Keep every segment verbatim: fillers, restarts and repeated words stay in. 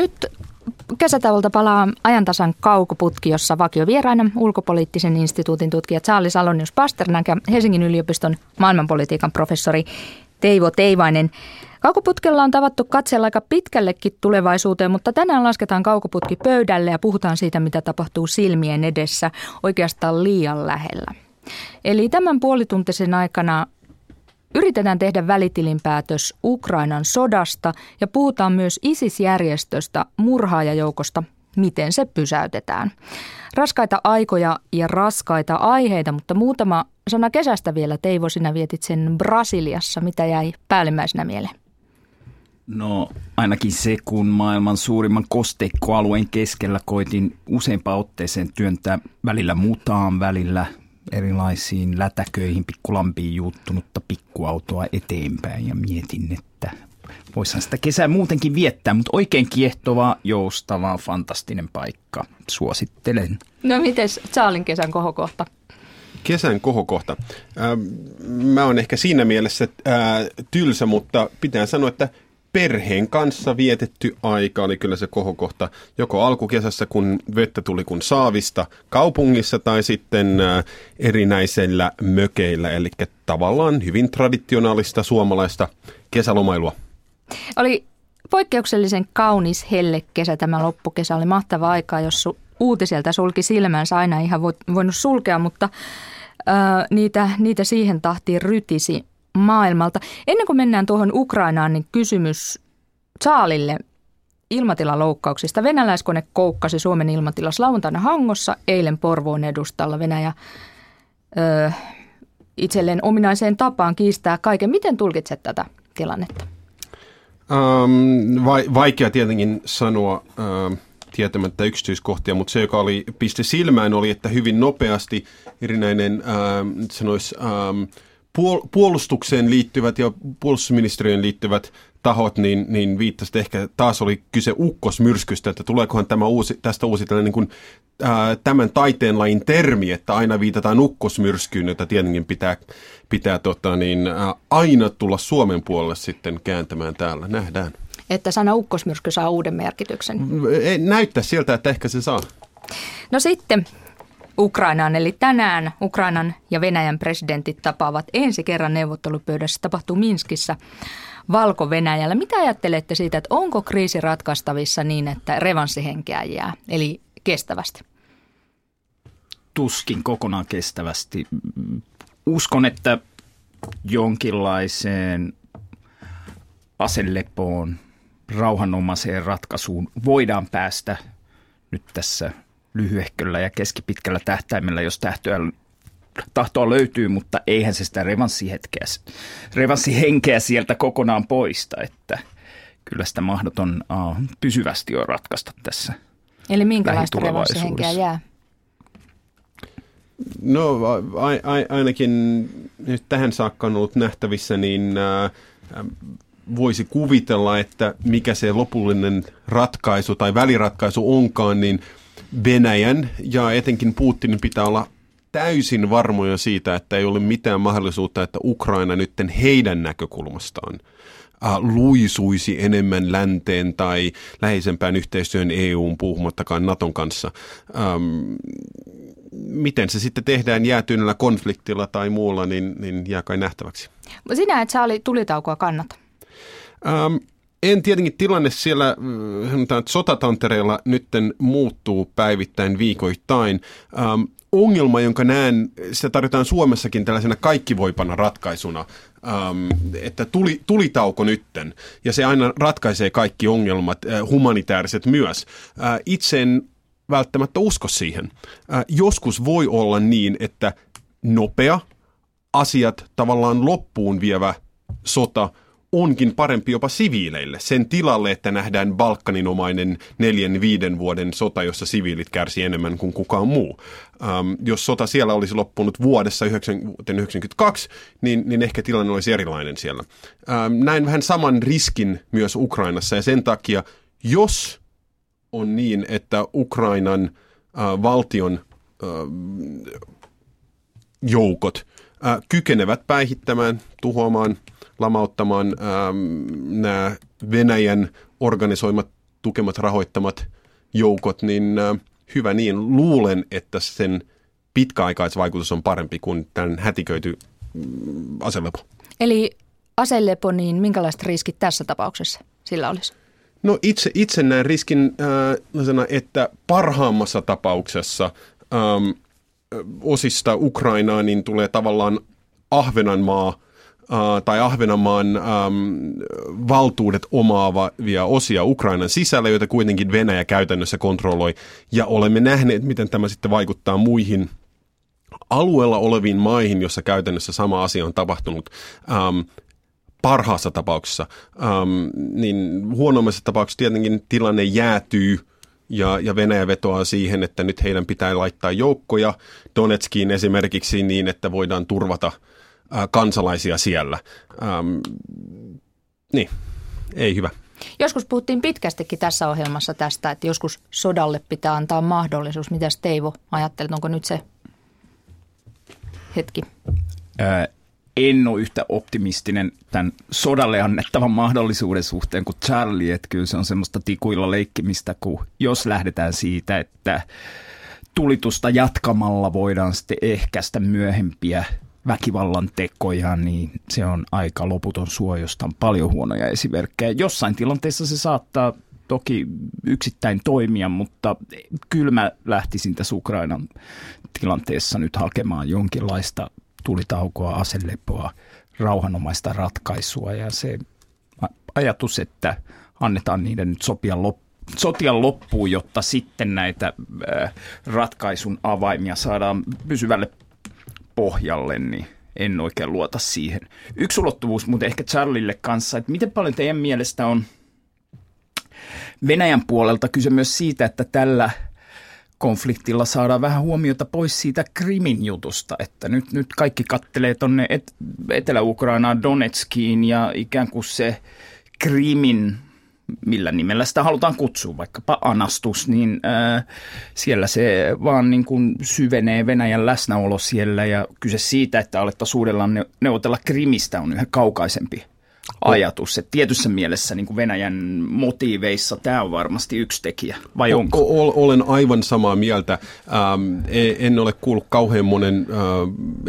Nyt kesätauolta palaa Ajantasan Kaukoputki, jossa vakiovieraina Ulkopoliittisen instituutin tutkija Charly Salonius-Pasternak ja Helsingin yliopiston maailmanpolitiikan professori Teivo Teivainen. Kaukoputkella on tavattu katsella aika pitkällekin tulevaisuuteen, mutta tänään lasketaan kaukoputki pöydälle ja puhutaan siitä, mitä tapahtuu silmien edessä oikeastaan liian lähellä. Eli tämän puolituntisen aikana yritetään tehdä välitilinpäätös Ukrainan sodasta ja puhutaan myös ISIS-järjestöstä, murhaajajoukosta, miten se pysäytetään. Raskaita aikoja ja raskaita aiheita, mutta muutama sana kesästä vielä. Teivo, sinä vietit sen Brasiliassa. Mitä jäi päällimmäisenä mieleen? No ainakin se, kun maailman suurimman kosteikkoalueen keskellä koitin useimpaan otteeseen työntää välillä mutaan, välillä erilaisiin lätäköihin, pikkulampiin juuttunutta pikkuautoa eteenpäin ja mietin, että voisihan sitä kesää muutenkin viettää, mutta oikein kiehtova, joustava, fantastinen paikka. Suosittelen. No mites Charlyn kesän kohokohta? Kesän kohokohta. Mä oon ehkä siinä mielessä tylsä, mutta pitää sanoa, että perheen kanssa vietetty aika oli kyllä se kohokohta, joko alkukesässä, kun vettä tuli kun saavista kaupungissa, tai sitten erinäisillä mökeillä, eli tavallaan hyvin traditionaalista suomalaista kesälomailua. Oli poikkeuksellisen kaunis hellekesä, tämä loppukesä oli mahtava aika, jos uutiselta sulki silmänsä, aina ihan voinut sulkea, mutta äh, niitä, niitä siihen tahtiin rytisi maailmalta. Ennen kuin mennään tuohon Ukrainaan, niin kysymys Charlylle ilmatilaloukkauksista. Venäläiskone koukkasi Suomen ilmatilassa lauantaina Hangossa, eilen Porvoon edustalla. Venäjä ö, itselleen ominaiseen tapaan kiistää kaiken. Miten tulkitset tätä tilannetta? Ähm, va- vaikea tietenkin sanoa ähm, tietämättä yksityiskohtia, mutta se, joka oli piste silmään, oli, että hyvin nopeasti erinäinen ähm, sanoisi... Ähm, puolustukseen liittyvät ja puolustusministeriön liittyvät tahot, niin, niin viittasit ehkä taas oli kyse ukkosmyrskystä, että tuleekohan tämä uusi, tästä uusi niin kuin, ää, tämän taiteenlajin termi, että aina viitataan ukkosmyrskyyn, jota tietenkin pitää, pitää tota, niin, ää, aina tulla Suomen puolelle sitten kääntämään täällä. Nähdään. Että sana ukkosmyrsky saa uuden merkityksen. Näyttää sieltä, että ehkä se saa. No sitten Ukrainaan, eli tänään Ukrainan ja Venäjän presidentit tapaavat ensi kerran neuvottelupöydässä. Tapahtuu Minskissä Valko-Venäjällä. Mitä ajattelette siitä, että onko kriisi ratkaistavissa niin, että revanssihenkeä jää, eli kestävästi? Tuskin kokonaan kestävästi. Uskon, että jonkinlaiseen aselepoon, rauhanomaiseen ratkaisuun voidaan päästä nyt tässä lyhyehköllä ja keskipitkällä tähtäimellä, jos tähtöä, tahtoa löytyy, mutta eihän se sitä revanssihetkeä, revanssihenkeä sieltä kokonaan poista, että kyllä sitä mahdoton uh, pysyvästi on ratkaista tässä. Eli minkälaista revanssihenkeä jää? No a, a, ainakin nyt tähän saakka on ollut nähtävissä, niin äh, voisi kuvitella, että mikä se lopullinen ratkaisu tai väliratkaisu onkaan, niin Venäjän ja etenkin Putinin pitää olla täysin varmoja siitä, että ei ole mitään mahdollisuutta, että Ukraina nytten heidän näkökulmastaan äh, luisuisi enemmän länteen tai läheisempään yhteistyön E U:n puhumattakaan Naton kanssa. Ähm, miten se sitten tehdään jäätyneellä konfliktilla tai muulla, niin, niin jää kai nähtäväksi. Sinä et Charly tulitaukoa kannata. Ähm, En tietenkin tilanne siellä sotatantereilla nytten muuttuu päivittäin viikoittain. Ähm, ongelma, jonka näen, sitä tarjotaan Suomessakin tällaisena kaikkivoipana ratkaisuna, ähm, että tuli, tulitauko nytten. Ja se aina ratkaisee kaikki ongelmat, äh, humanitaariset myös. Äh, itse en välttämättä usko siihen. Äh, joskus voi olla niin, että nopea, asiat tavallaan loppuun vievä sota onkin parempi jopa siviileille sen tilalle, että nähdään Balkaninomainen neljän viiden vuoden sota, jossa siviilit kärsii enemmän kuin kukaan muu. Ähm, jos sota siellä olisi loppunut vuodessa yhdeksänkymmentäkaksi, niin, niin ehkä tilanne olisi erilainen siellä. Ähm, näin vähän saman riskin myös Ukrainassa ja sen takia, jos on niin, että Ukrainan äh, valtion äh, joukot äh, kykenevät päihittämään, tuhoamaan, lamauttamaan ähm, nämä Venäjän organisoimat tukemat, rahoittamat joukot, niin hyvä niin. Luulen, että sen pitkäaikaisvaikutus on parempi kuin tämän hätiköity aselepo. Eli aselepo, niin minkälaiset riskit tässä tapauksessa sillä olisi? No itse, itse näen riskin, äh, että parhaammassa tapauksessa ähm, osista Ukrainaa niin tulee tavallaan Ahvenanmaa äh, tai Ahvenanmaan ähm, valtuudet omaavia osia Ukrainan sisällä, joita kuitenkin Venäjä käytännössä kontrolloi. Ja olemme nähneet, miten tämä sitten vaikuttaa muihin alueella oleviin maihin, jossa käytännössä sama asia on tapahtunut. Ähm, Parhaassa tapauksessa, ähm, niin huonommassa tapauksessa tietenkin tilanne jäätyy ja, ja Venäjä vetoaa siihen, että nyt heidän pitää laittaa joukkoja Donetskiin esimerkiksi niin, että voidaan turvata äh, kansalaisia siellä. Ähm, niin, ei hyvä. Joskus puhuttiin pitkästikin tässä ohjelmassa tästä, että joskus sodalle pitää antaa mahdollisuus. Mitäs Teivo, ajattelet, onko nyt se hetki? Ää... En ole yhtä optimistinen tämän sodalle annettavan mahdollisuuden suhteen kuin Charlie, että kyllä se on semmoista tikuilla leikkimistä, kun jos lähdetään siitä, että tulitusta jatkamalla voidaan sitten ehkäistä myöhempiä väkivallan tekoja, niin se on aika loputon suo, josta on paljon huonoja esimerkkejä. Jossain tilanteessa se saattaa toki yksittäin toimia, mutta kyllä mä lähtisin tässä Ukrainan tilanteessa nyt hakemaan jonkinlaista tulitaukoa, aselepoa, rauhanomaista ratkaisua ja se ajatus, että annetaan niiden nyt sopia lop- sotia loppuun, jotta sitten näitä äh, ratkaisun avaimia saadaan pysyvälle pohjalle, niin en oikein luota siihen. Yksi ulottuvuus muuten ehkä Charlille kanssa, että miten paljon teidän mielestä on Venäjän puolelta kyse myös siitä, että tällä konfliktilla saadaan vähän huomiota pois siitä Krimin jutusta, että nyt, nyt kaikki kattelee tuonne et, Etelä-Ukrainaan, Donetskiin ja ikään kuin se Krimin, millä nimellä sitä halutaan kutsua, vaikkapa anastus, niin ää, siellä se vaan niin kuin syvenee Venäjän läsnäolo siellä ja kyse siitä, että alettaisiin uudellaan neuvotella Krimistä on yhä kaukaisempi ajatus. Että tietyssä mielessä niin kuin Venäjän motiiveissa tämä on varmasti yksi tekijä, vai onko? O- olen aivan samaa mieltä. Ähm, en ole kuullut kauhean monen äh,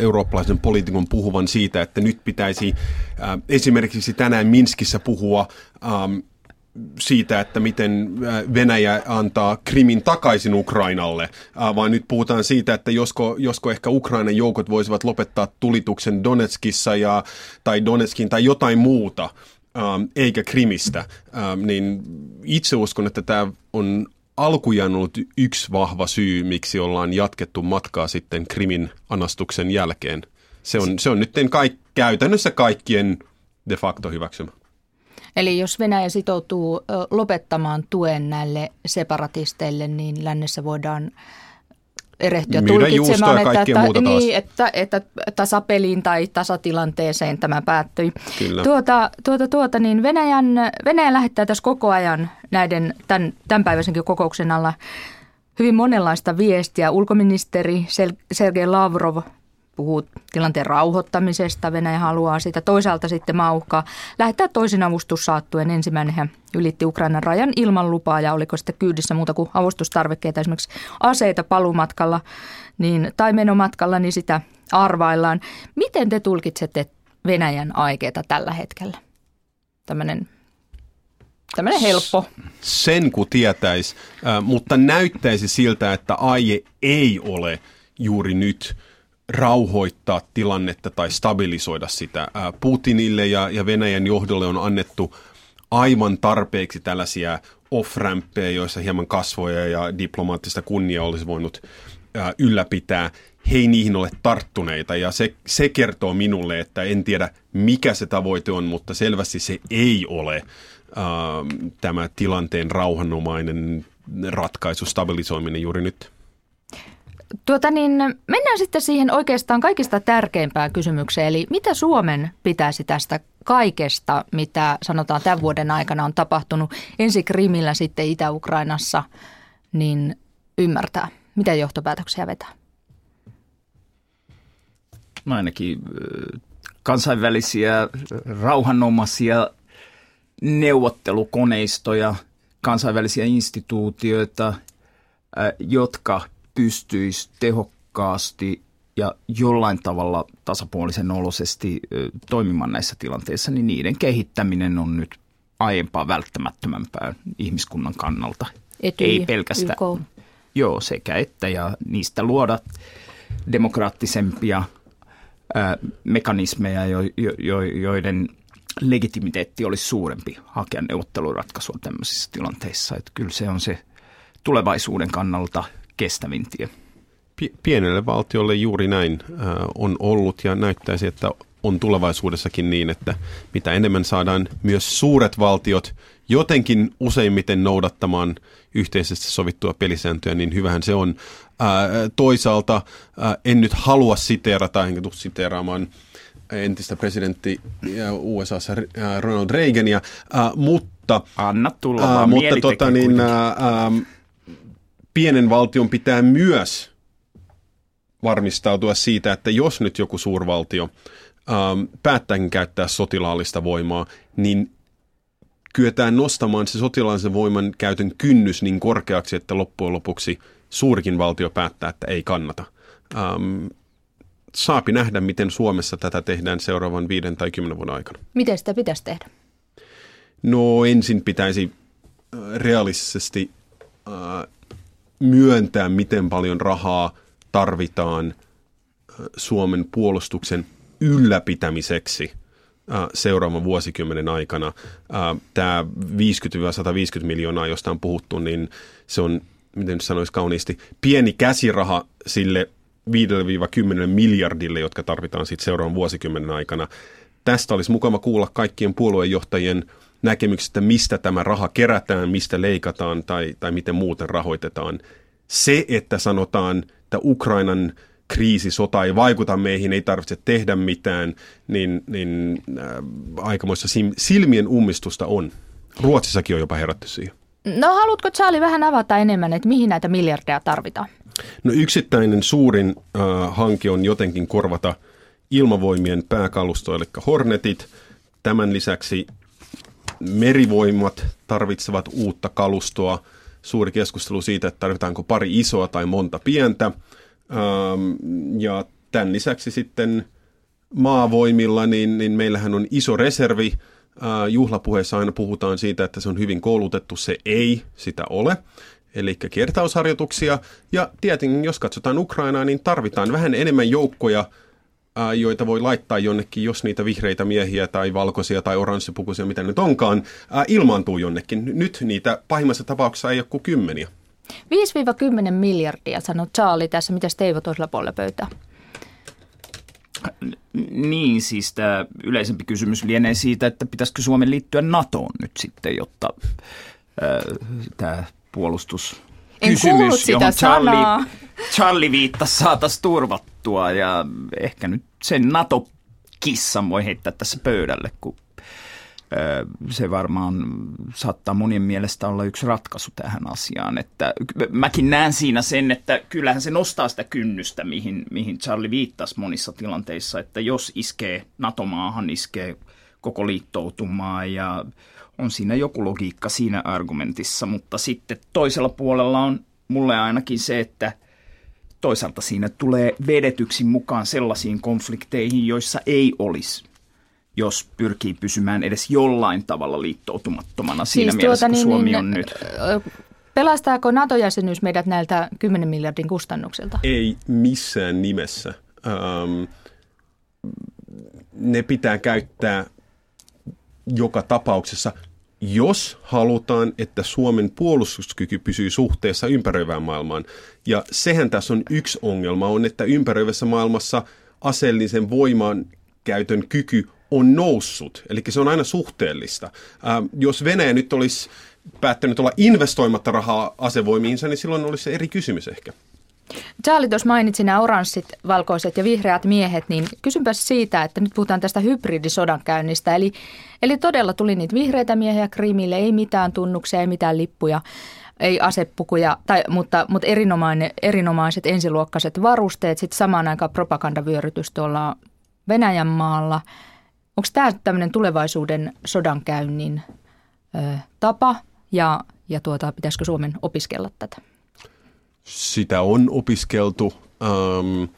eurooppalaisen poliitikon puhuvan siitä, että nyt pitäisi äh, esimerkiksi tänään Minskissä puhua ähm, siitä, että miten Venäjä antaa Krimin takaisin Ukrainalle, vaan nyt puhutaan siitä, että josko, josko ehkä Ukrainan joukot voisivat lopettaa tulituksen Donetskissa ja, tai Donetskin tai jotain muuta, eikä Krimistä. Niin itse uskon, että tämä on alkujaan ollut yksi vahva syy, miksi ollaan jatkettu matkaa sitten Krimin anastuksen jälkeen. Se on, se on nyt kaik, käytännössä kaikkien de facto hyväksymä. Eli jos Venäjä sitoutuu lopettamaan tuen näille separatisteille, niin lännessä voidaan erehtyä myydä tulkitsemaan, että, että, niin, että, että tasapeliin tai tasatilanteeseen tämä päättyi. Tuota, tuota, tuota, niin Venäjän, Venäjä lähettää tässä koko ajan näiden tämän, tämän päiväisenkin kokouksen alla hyvin monenlaista viestiä. Ulkoministeri Sergei Lavrov puhuu tilanteen rauhoittamisesta, Venäjä haluaa sitä. Toisaalta sitten maauhkaa lähettää toisin avustussaattuen. Ensimmäinen hän ylitti Ukrainan rajan ilman lupaa ja oliko sitten kyydissä muuta kuin avustustarvikkeita, esimerkiksi aseita palumatkalla niin, tai menomatkalla, niin sitä arvaillaan. Miten te tulkitsette Venäjän aikeita tällä hetkellä? Tällainen helppo. Sen kun tietäisi, mutta näyttäisi siltä, että aie ei ole juuri nyt rauhoittaa tilannetta tai stabilisoida sitä. Putinille ja, ja Venäjän johdolle on annettu aivan tarpeeksi tällaisia off-rampeja, joissa hieman kasvoja ja diplomaattista kunniaa olisi voinut ylläpitää. He ei niihin ole tarttuneita ja se, se kertoo minulle, että en tiedä mikä se tavoite on, mutta selvästi se ei ole äh, tämä tilanteen rauhanomainen ratkaisu, stabilisoiminen juuri nyt. Tuota niin, mennään sitten siihen oikeastaan kaikista tärkeimpään kysymykseen, eli mitä Suomen pitäisi tästä kaikesta, mitä sanotaan tämän vuoden aikana on tapahtunut ensi Krimillä, sitten Itä-Ukrainassa, niin ymmärtää? Mitä johtopäätöksiä vetää? No ainakin kansainvälisiä, rauhanomaisia neuvottelukoneistoja kansainvälisiä instituutioita, jotka pystyisi tehokkaasti ja jollain tavalla tasapuolisen oloisesti toimimaan näissä tilanteissa, niin niiden kehittäminen on nyt aiempaa välttämättömämpää ihmiskunnan kannalta. Etyj, ei pelkästään. Y K. Joo, sekä että, ja niistä luoda demokraattisempia ää, mekanismeja, jo, jo, joiden legitimiteetti olisi suurempi hakea neuvotteluratkaisua tämmöisissä tilanteissa. Että kyllä se on se tulevaisuuden kannalta kestävin tie. Pienelle valtiolle juuri näin on ollut ja näyttäisi, että on tulevaisuudessakin niin, että mitä enemmän saadaan myös suuret valtiot jotenkin useimmiten noudattamaan yhteisesti sovittua pelisääntöä, niin hyvähän se on. Toisaalta en nyt halua siteerata, enkä tule siteeraamaan entistä presidentti U S A:ssa Ronald Reagania, mutta... Anna tulla vaan, mutta tota, niin, pienen valtion pitää myös... varmistautua siitä, että jos nyt joku suurvaltio ähm, päättääkin käyttää sotilaallista voimaa, niin kyetään nostamaan se sotilaallisen voiman käytön kynnys niin korkeaksi, että loppujen lopuksi suurikin valtio päättää, että ei kannata. Ähm, saapi nähdä, miten Suomessa tätä tehdään seuraavan viiden tai kymmenen vuoden aikana. Miten sitä pitäisi tehdä? No ensin pitäisi realistisesti äh, myöntää, miten paljon rahaa tarvitaan Suomen puolustuksen ylläpitämiseksi seuraavan vuosikymmenen aikana. Tämä viisikymmentä–sataviisikymmentä miljoonaa, josta on puhuttu, niin se on, miten nyt sanoisi kauniisti, pieni käsiraha sille viidestä kymmeneen miljardille, jotka tarvitaan sitten seuraavan vuosikymmenen aikana. Tästä olisi mukava kuulla kaikkien puoluejohtajien näkemyksistä, mistä tämä raha kerätään, mistä leikataan tai, tai miten muuten rahoitetaan. Se, että sanotaan, että Ukrainan kriisi, sota ei vaikuta meihin, ei tarvitse tehdä mitään, niin, niin äh, aikamoista silmien ummistusta on. Ruotsissakin on jopa herätty siihen. No haluatko, Charly, vähän avata enemmän, että mihin näitä miljardeja tarvitaan? No yksittäinen suurin äh, hanke on jotenkin korvata ilmavoimien pääkalusto, eli Hornetit. Tämän lisäksi merivoimat tarvitsevat uutta kalustoa. Suuri keskustelu siitä, että tarvitaanko pari isoa tai monta pientä. Ja tämän lisäksi sitten maavoimilla, niin, niin meillähän on iso reservi. Juhlapuheessa aina puhutaan siitä, että se on hyvin koulutettu. Se ei sitä ole. Eli kertausharjoituksia. Ja tietenkin, jos katsotaan Ukrainaa, niin tarvitaan vähän enemmän joukkoja, joita voi laittaa jonnekin, jos niitä vihreitä miehiä tai valkoisia tai oranssipukuisia, mitä nyt onkaan, ilmaantuu jonnekin. Nyt niitä pahimmassa tapauksessa ei ole kuin kymmeniä. viisi–kymmenen miljardia, sanoi Charly tässä. Mitäs Teivo toisella puolella pöytää? Niin, siis tämä yleisempi kysymys lienee siitä, että pitäisikö Suomen liittyä NATOon nyt sitten, jotta tämä puolustus... kysymys, johon Charly, Charly viittasi, saataisiin turvattua ja ehkä nyt sen NATO-kissan voi heittää tässä pöydälle, kun se varmaan saattaa monien mielestä olla yksi ratkaisu tähän asiaan. Että, mäkin näen siinä sen, että kyllähän se nostaa sitä kynnystä, mihin, mihin Charly viittasi monissa tilanteissa, että jos iskee NATO-maahan, iskee koko liittoutumaa ja... on siinä joku logiikka siinä argumentissa, mutta sitten toisella puolella on mulle ainakin se, että toisaalta siinä tulee vedetyksi mukaan sellaisiin konflikteihin, joissa ei olisi, jos pyrkii pysymään edes jollain tavalla liittoutumattomana siinä siis mielessä, tuota, niin, Suomi on niin, nyt. Pelastaako NATO-jäsenyys meidät näiltä kymmenen miljardin kustannuksilta? Ei missään nimessä. Ähm, ne pitää käyttää... joka tapauksessa, jos halutaan, että Suomen puolustuskyky pysyy suhteessa ympäröivään maailmaan. Ja sehän tässä on yksi ongelma, on että ympäröivässä maailmassa aseellisen voiman käytön kyky on noussut. Eli se on aina suhteellista. Ää, jos Venäjä nyt olisi päättänyt olla investoimatta rahaa asevoimiinsa, niin silloin olisi se eri kysymys ehkä. Charly tuossa mainitsi nämä oranssit, valkoiset ja vihreät miehet, niin kysynpäs siitä, että nyt puhutaan tästä hybridisodankäynnistä. Eli, eli todella tuli niitä vihreitä miehiä Krimille, ei mitään tunnuksia, ei mitään lippuja, ei asepukuja, tai, mutta, mutta erinomaiset ensiluokkaiset varusteet, sitten samaan aikaan propagandavyörytys tuolla Venäjän maalla. Onko tämä tämmöinen tulevaisuuden sodankäynnin ö, tapa ja, ja tuota, pitäisikö Suomen opiskella tätä? Sitä on opiskeltu. Ähm,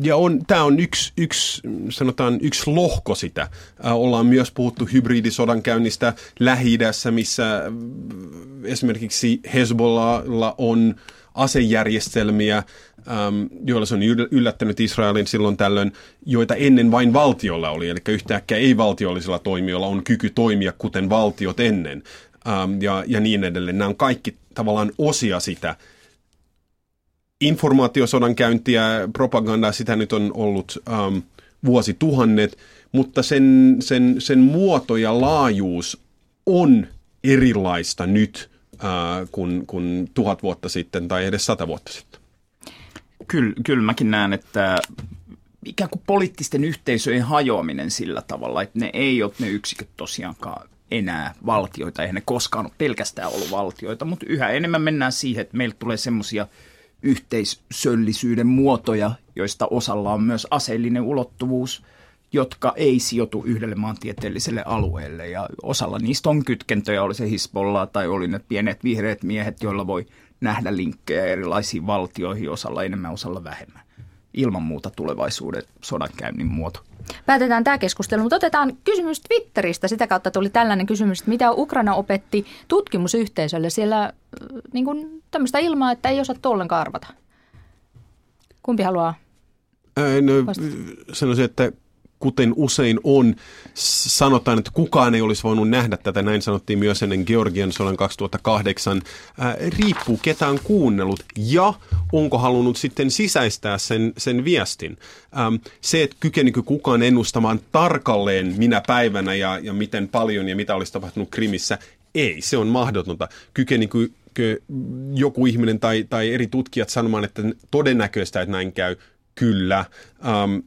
ja on, tämä on yksi, yksi, sanotaan, yksi lohko sitä. Äh, ollaan myös puhuttu hybridisodan käynnistä Lähi-idässä, missä esimerkiksi Hezbollahilla on asejärjestelmiä, äm, joilla se on yllättänyt Israelin silloin tällöin, joita ennen vain valtiolla oli. Eli yhtäkkiä ei-valtiollisilla toimijoilla on kyky toimia kuten valtiot ennen äm, ja, ja niin edelleen. Nämä on kaikki tavallaan osia sitä informaatiosodan käyntiä, propagandaa, sitä nyt on ollut äm, vuosituhannet, mutta sen, sen, sen muoto ja laajuus on erilaista nyt Äh, kun, kun tuhat vuotta sitten tai edes sata vuotta sitten. Kyllä, kyllä mäkin näen, että ikään kuin poliittisten yhteisöjen hajoaminen sillä tavalla, että ne ei ole ne yksiköt tosiaankaan enää valtioita, eihän ne koskaan ole pelkästään ollut valtioita, mutta yhä enemmän mennään siihen, että meillä tulee semmoisia yhteisöllisyyden muotoja, joista osalla on myös aseellinen ulottuvuus, jotka ei sijoitu yhdelle maantieteelliselle alueelle. Ja osalla niistä on kytkentöjä, oli se Hezbollah tai oli ne pienet vihreät miehet, joilla voi nähdä linkkejä erilaisiin valtioihin, osalla enemmän, osalla vähemmän. Ilman muuta tulevaisuuden sodankäynnin muoto. Päätetään tämä keskustelu, mutta otetaan kysymys Twitteristä. Sitä kautta tuli tällainen kysymys, että mitä Ukraina opetti tutkimusyhteisölle siellä niin kuin tämmöistä ilmaa, että ei osaa ollenkaan arvata. Kumpi haluaa? Ää, no, sanoisin, että kuten usein on, sanotaan, että kukaan ei olisi voinut nähdä tätä. Näin sanottiin myös ennen Georgian sodan kaksituhattakahdeksan. Ää, riippuu ketään kuunnellut ja onko halunnut sitten sisäistää sen, sen viestin. Äm, se, että kykenikö kukaan ennustamaan tarkalleen minä päivänä ja, ja miten paljon ja mitä olisi tapahtunut Krimissä, ei. Se on mahdotonta. Kykenikö joku ihminen tai, tai eri tutkijat sanomaan, että todennäköistä, että näin käy? Kyllä. Äm,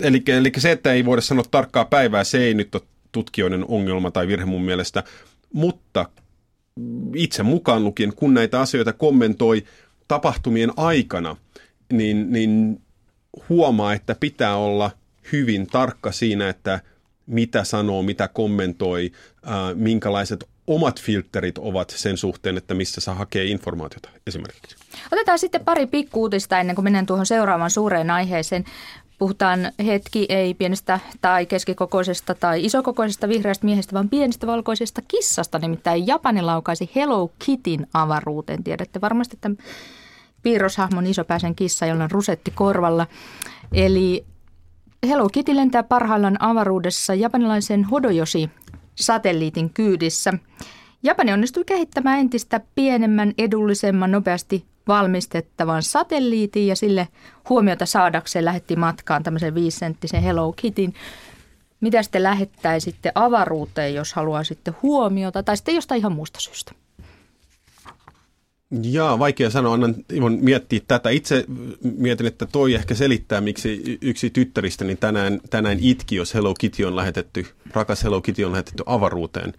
Eli, eli se, että ei voida sanoa tarkkaa päivää, se ei nyt ole tutkijoiden ongelma tai virhe mun mielestä, mutta itse mukaan lukien, kun näitä asioita kommentoi tapahtumien aikana, niin, niin huomaa, että pitää olla hyvin tarkka siinä, että mitä sanoo, mitä kommentoi, ää, minkälaiset omat filterit ovat sen suhteen, että missä saa hakea informaatiota esimerkiksi. Otetaan sitten pari pikkuutista ennen kuin menen tuohon seuraavaan suureen aiheeseen. Puhutaan hetki ei pienestä tai keskikokoisesta tai isokokoisesta vihreästä miehestä, vaan pienestä valkoisesta kissasta. Nimittäin Japani laukaisi Hello Kitin avaruuteen. Tiedätte varmasti tämän piirroshahmon isopäisen kissa, jolla on rusetti korvalla. Eli Hello Kitty lentää parhaillaan avaruudessa japanilaisen Hodoyoshi-satelliitin kyydissä. Japani onnistui kehittämään entistä pienemmän, edullisemman, nopeasti valmistettavan satelliitin ja sille huomiota saadakseen lähetti matkaan tämmöisen viisenttisen Hello Kitin. Mitä te lähettäisitte avaruuteen, jos haluaisitte huomiota tai sitten jostain ihan muusta syystä? Jaa, vaikea sanoa. Annan Ivon miettiä tätä. Itse mietin, että toi ehkä selittää, miksi yksi tyttäristäni niin tänään, tänään itki, jos Hello Kitty on lähetetty, rakas Hello Kitty on lähetetty avaruuteen.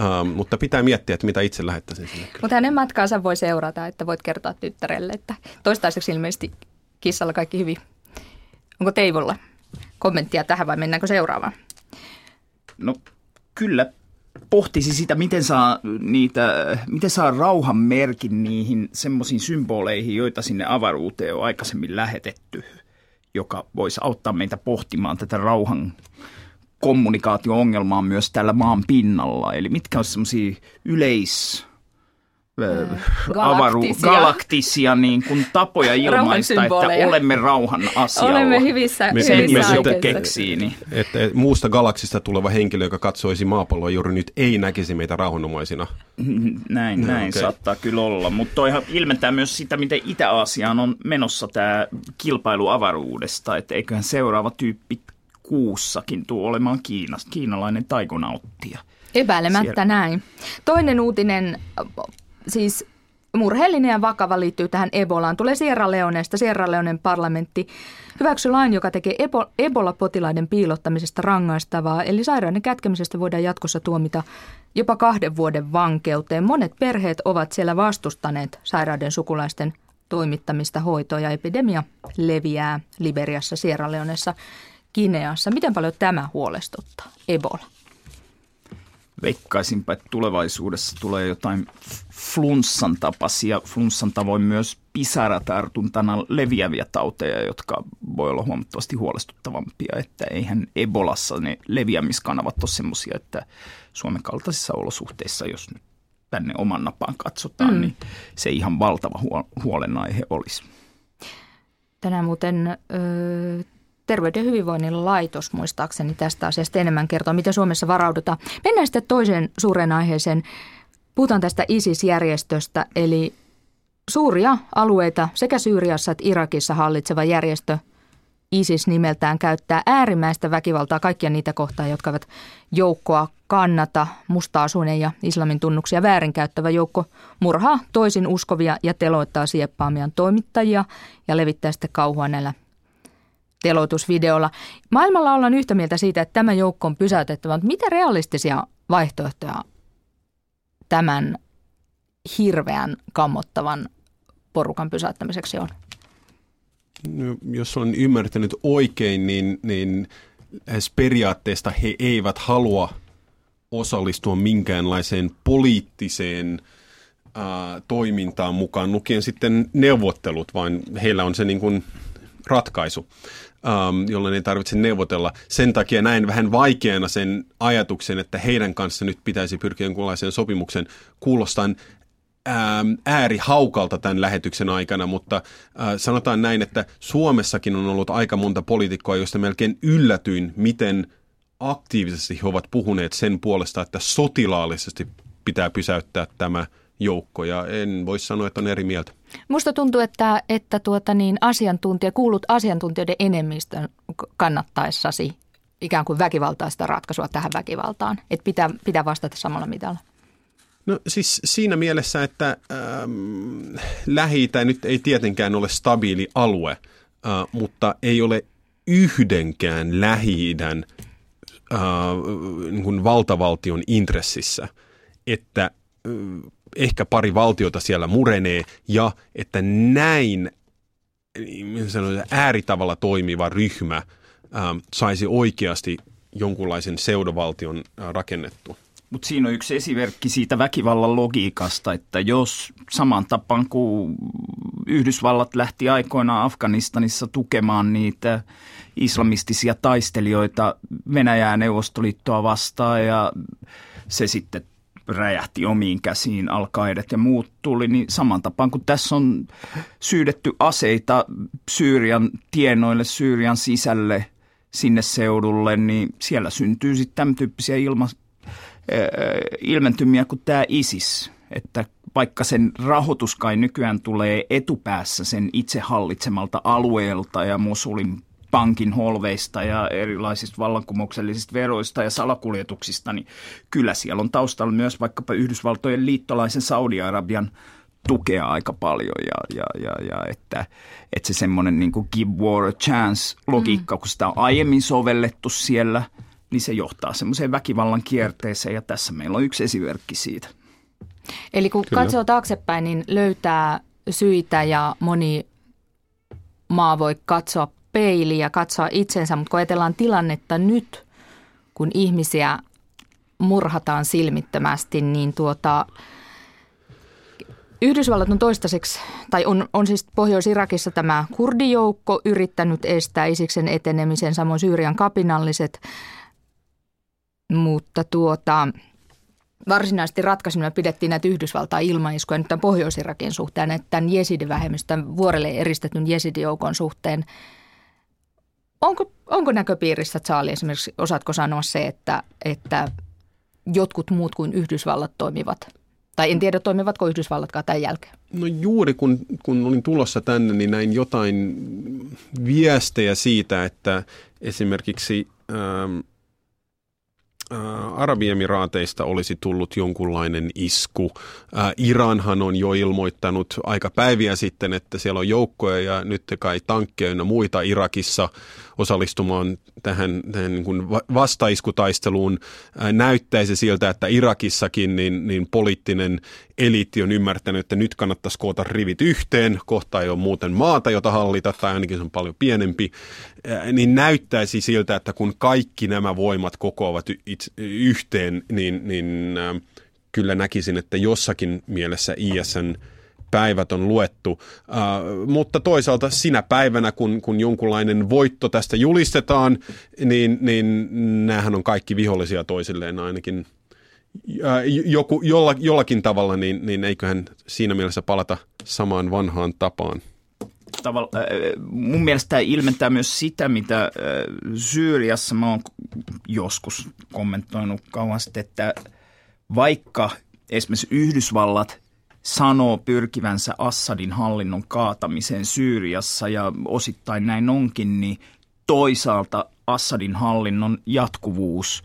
Ähm, mutta pitää miettiä, että mitä itse lähettäisin sinne. Mutta hänen matkaansa voi seurata, että voit kertoa tyttärelle, että toistaiseksi ilmeisesti kissalla kaikki hyvin. Onko Teivolla kommenttia tähän vai mennäänkö seuraavaan? No kyllä. Pohtisi sitä, miten saa, niitä, miten saa rauhan merkin niihin semmoisiin symboleihin, joita sinne avaruuteen on aikaisemmin lähetetty, joka voisi auttaa meitä pohtimaan tätä rauhan kommunikaatio-ongelmaa myös täällä maan pinnalla. Eli mitkä on semmoisia yleis... Galaktisia, galaktisia niin kuin tapoja ilmaista, että olemme rauhan asialla. Olemme hyvissä, me, hyvissä me keksii, niin. Että muusta galaksista tuleva henkilö, joka katsoisi maapalloa juuri nyt, ei näkisi meitä rauhanomaisina. Näin, no, näin okay. Saattaa kyllä olla, mutta toihan ilmentää myös sitä, miten Itä-Aasiaan on menossa tämä kilpailu avaruudesta, että eiköhän seuraava tyyppi kuussakin tule olemaan Kiinasta, kiinalainen taikonauttija. Epäilemättä siellä. Näin. Toinen uutinen... Siis murheellinen ja vakava liittyy tähän Ebolaan. Tulee Sierra Leoneesta. Sierra Leonen parlamentti hyväksyi lain, joka tekee Ebola-potilaiden piilottamisesta rangaistavaa. Eli sairauden kätkemisestä voidaan jatkossa tuomita jopa kahden vuoden vankeuteen. Monet perheet ovat siellä vastustaneet sairauden sukulaisten toimittamista hoitoa ja epidemia leviää Liberiassa, Sierra Leonessa, Gineassa. Miten paljon tämä huolestuttaa, Ebola? Veikkaisinpä, että tulevaisuudessa tulee jotain flunssan tapaisia, flunssan tavoin myös pisaratartuntana leviäviä tauteja, jotka voi olla huomattavasti huolestuttavampia, että eihän Ebolassa ne leviämiskanavat ole semmoisia, että Suomen kaltaisissa olosuhteissa, jos nyt tänne oman napaan katsotaan, mm. niin se ihan valtava huolenaihe olisi. Tänään muuten Ö- Terveyden ja hyvinvoinnin laitos muistaakseni tästä asiasta enemmän kertoo, miten Suomessa varaudutaan. Mennään sitten toiseen suureen aiheeseen. Puhutaan tästä ISIS-järjestöstä, eli suuria alueita sekä Syyriassa että Irakissa hallitseva järjestö ISIS nimeltään käyttää äärimmäistä väkivaltaa kaikkia niitä kohtaa, jotka ovat joukkoa kannata, musta-asuinen ja islamin tunnuksia väärinkäyttävä joukko murhaa toisin uskovia ja teloittaa sieppaamiaan toimittajia ja levittää sitten kauhua näillä teloitusvideolla. Maailmalla ollaan yhtä mieltä siitä, että tämä joukko on pysäytettävä, mutta mitä realistisia vaihtoehtoja tämän hirveän kammottavan porukan pysäyttämiseksi on? No, jos olen ymmärtänyt oikein, niin, niin periaatteesta he eivät halua osallistua minkäänlaiseen poliittiseen äh, toimintaan mukaan lukien sitten neuvottelut, vaan heillä on se niin kuin ratkaisu, jolloin ei tarvitse neuvotella. Sen takia näin vähän vaikeana sen ajatuksen, että heidän kanssa nyt pitäisi pyrkiä jonkunlaiseen sopimukseen. Kuulostan äärihaukalta tämän lähetyksen aikana, mutta sanotaan näin, että Suomessakin on ollut aika monta poliitikkoa, joista melkein yllätyin, miten aktiivisesti he ovat puhuneet sen puolesta, että sotilaallisesti pitää pysäyttää tämä joukko, ja en voi sanoa, että on eri mieltä. Musta tuntuu, että, että tuota niin, asiantuntija, kuulut asiantuntijoiden enemmistön kannattaessasi ikään kuin väkivaltaista ratkaisua tähän väkivaltaan, että pitää, pitää vastata samalla mitalla. No siis siinä mielessä, että ähm, Lähi-Itä nyt ei tietenkään ole stabiili alue, äh, mutta ei ole yhdenkään Lähi-idän äh, niin kuin valtavaltion intressissä, että äh, ehkä pari valtiota siellä murenee ja että näin sanotaan, ääritavalla toimiva ryhmä äh, saisi oikeasti jonkunlaisen pseudovaltion äh, rakennettua. Mutta siinä on yksi esimerkki siitä väkivallan logiikasta, että jos saman tapaan kuin Yhdysvallat lähti aikoinaan Afganistanissa tukemaan niitä islamistisia taistelijoita Venäjää Neuvostoliittoa vastaan ja se sitten räjähti omiin käsiin, al-Qaidat ja muut tuli, niin saman tapaan kun tässä on syydetty aseita Syyrian tienoille, Syyrian sisälle, sinne seudulle, niin siellä syntyy sitten tämän tyyppisiä ilma, äh, ilmentymiä kuin tämä ISIS, että vaikka sen rahoitus kai nykyään tulee etupäässä sen itse hallitsemalta alueelta ja Mosulin pankin holveista ja erilaisista vallankumouksellisista veroista ja salakuljetuksista, niin kyllä siellä on taustalla myös vaikkapa Yhdysvaltojen liittolaisen Saudi-Arabian tukea aika paljon ja, ja, ja, ja että, että se semmoinen niin kuin give war a chance -logiikka, kun sitä on aiemmin sovellettu siellä, niin se johtaa semmoiseen väkivallan kierteeseen ja tässä meillä on yksi esimerkki siitä. Eli kun kyllä katsoo taaksepäin, niin löytää syitä ja moni maa voi katsoa peili ja katsoa itsensä, mutta kun ajatellaan tilannetta nyt, kun ihmisiä murhataan silmittömästi, niin tuota, Yhdysvallat on toistaiseksi, tai on, on siis Pohjois-Irakissa tämä kurdijoukko yrittänyt estää Isiksen etenemisen, samoin Syyrian kapinalliset, mutta tuota, varsinaisesti ratkaisuna pidettiin näitä Yhdysvaltain ilmaiskuja nyt tämän Pohjois-Irakin suhteen, että tämän jesidivähemmistön vuorelle eristetyn jesidijoukon suhteen. Onko, onko näköpiirissä, Charly, esimerkiksi, osaatko sanoa se, että, että jotkut muut kuin Yhdysvallat toimivat? Tai en tiedä, toimivatko Yhdysvallatkaan tämän jälkeen? No juuri kun, kun olin tulossa tänne, niin näin jotain viestejä siitä, että esimerkiksi ähm, äh, Arabiemiraateista olisi tullut jonkunlainen isku. Äh, Iranhan on jo ilmoittanut aika päiviä sitten, että siellä on joukkoja ja nyt kai tankkeja ja muita Irakissa osallistumaan tähän, tähän niin kuin vastaiskutaisteluun. Näyttäisi siltä, että Irakissakin niin, niin poliittinen eliitti on ymmärtänyt, että nyt kannattaisi koota rivit yhteen, kohta ei ole muuten maata, jota hallita, tai ainakin se on paljon pienempi, niin näyttäisi siltä, että kun kaikki nämä voimat kokoavat yhteen, niin, niin kyllä näkisin, että jossakin mielessä I S:n päivät on luettu, uh, mutta toisaalta sinä päivänä, kun, kun jonkunlainen voitto tästä julistetaan, niin, niin näähän on kaikki vihollisia toisilleen ainakin uh, joku, jolla, jollakin tavalla, niin, niin eiköhän siinä mielessä palata samaan vanhaan tapaan. Tavalla, mun mielestä tämä ilmentää myös sitä, mitä Syyriassa mä oon joskus kommentoinut kauan sitten, että vaikka esimerkiksi Yhdysvallat sanoo pyrkivänsä Assadin hallinnon kaatamiseen Syyriassa ja osittain näin onkin, niin toisaalta Assadin hallinnon jatkuvuus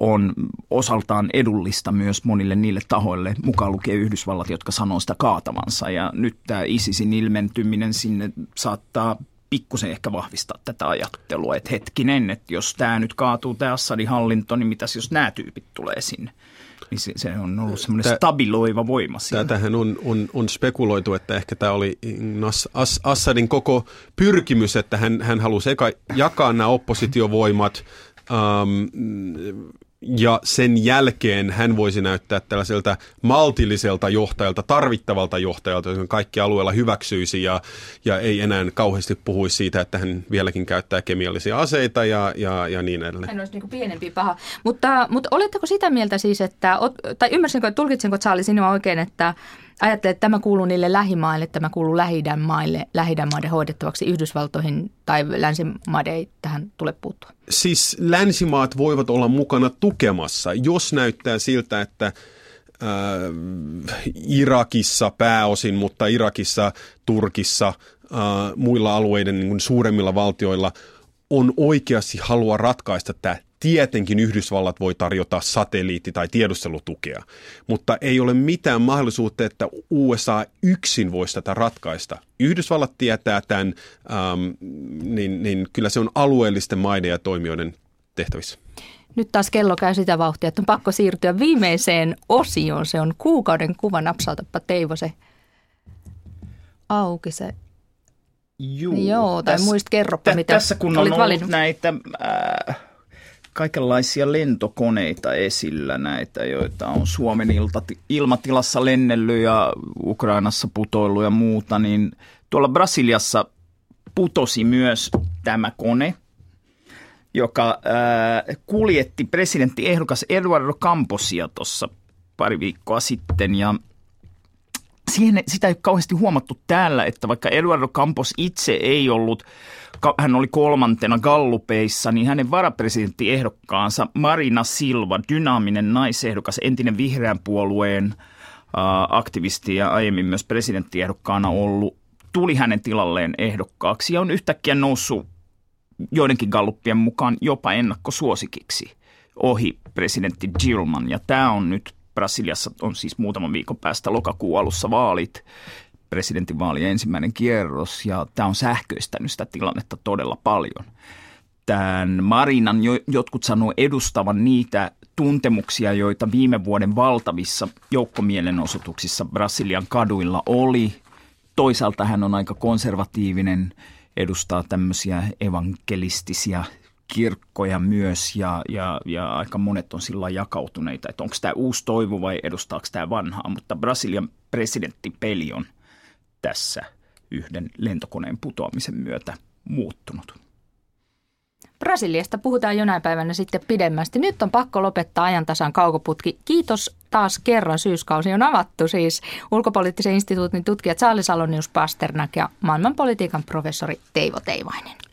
on osaltaan edullista myös monille niille tahoille, mukaan lukee Yhdysvallat, jotka sanoo sitä kaatavansa. Ja nyt tämä ISISin ilmentyminen sinne saattaa pikkusen ehkä vahvistaa tätä ajattelua, että hetkinen, että jos tämä nyt kaatuu, tämä Assadin hallinto, niin mitäs jos nämä tyypit tulee sinne? Niin se, se on ollut semmoinen tää, stabiloiva voima siinä. Tämähän on, on, on spekuloitu, että ehkä tämä oli As, Assadin koko pyrkimys, että hän, hän halusi eka jakaa nämä oppositiovoimat ähm, ja sen jälkeen hän voisi näyttää tällaiselta maltilliselta johtajalta, tarvittavalta johtajalta, joka kaikki alueella hyväksyisi ja, ja ei enää kauheasti puhuisi siitä, että hän vieläkin käyttää kemiallisia aseita ja, ja, ja niin edelleen. Hän olisi niin kuin pienempi paha. Mutta, mutta oletteko sitä mieltä siis, että, tai ymmärsinkö, tulkitsinko Charly sinua oikein, että ajattelet, että tämä kuuluu niille lähimaille, tämä kuuluu Lähi-idän maille, Lähi-idän maiden hoidettavaksi, Yhdysvaltoihin tai länsimaiden ei tähän tule puuttua? Siis länsimaat voivat olla mukana tukemassa, jos näyttää siltä, että äh, Irakissa pääosin, mutta Irakissa, Turkissa, äh, muilla alueiden niin kuin suuremmilla valtioilla on oikeasti halua ratkaista tämä. Tietenkin Yhdysvallat voi tarjota satelliitti- tai tiedustelutukea, mutta ei ole mitään mahdollisuutta, että U S A yksin voisi tätä ratkaista. Yhdysvallat tietää tämän, ähm, niin, niin kyllä se on alueellisten maiden ja toimijoiden tehtävissä. Nyt taas kello käy sitä vauhtia, että on pakko siirtyä viimeiseen osioon. Se on kuukauden kuva. Napsautapa Teivo se auki se. Juu, Joo, tai täs, muist kerroppa, t- mitä tässä kun olit on valinnut näitä... Äh... kaikenlaisia lentokoneita esillä, näitä, joita on Suomen ilmatilassa lennellyt ja Ukrainassa putoillut ja muuta, niin tuolla Brasiliassa putosi myös tämä kone, joka äh, kuljetti presidenttiehdokas Eduardo Camposia tuossa pari viikkoa sitten ja siihen, sitä ei ole kauheasti huomattu täällä, että vaikka Eduardo Campos itse ei ollut, hän oli kolmantena gallupeissa, niin hänen varapresidenttiehdokkaansa Marina Silva, dynaaminen naisehdokas, entinen vihreän puolueen aktivisti ja aiemmin myös presidenttiehdokkaana ollut, tuli hänen tilalleen ehdokkaaksi ja on yhtäkkiä noussut joidenkin galluppien mukaan jopa ennakkosuosikiksi ohi presidentti Dilman ja tämä on nyt Brasiliassa on siis muutaman viikon päästä lokakuun alussa vaalit, presidentinvaalien ensimmäinen kierros, ja tämä on sähköistänyt sitä tilannetta todella paljon. Tämän Marinan jotkut sanoo edustavan niitä tuntemuksia, joita viime vuoden valtavissa joukkomielenosoituksissa Brasilian kaduilla oli. Toisaalta hän on aika konservatiivinen, edustaa tämmöisiä evankelistisia kirkkoja myös ja, ja, ja aika monet on sillä jakautuneita, että onko tämä uusi toivo vai edustaako tämä vanhaa, mutta Brasilian presidenttipeli on tässä yhden lentokoneen putoamisen myötä muuttunut. Brasiliasta puhutaan jonain päivänä sitten pidemmästi. Nyt on pakko lopettaa ajantasan kaukoputki. Kiitos taas kerran. Syyskausi on avattu siis. Ulkopoliittisen instituutin tutkija Charly Salonius-Pasternak ja maailmanpolitiikan professori Teivo Teivainen.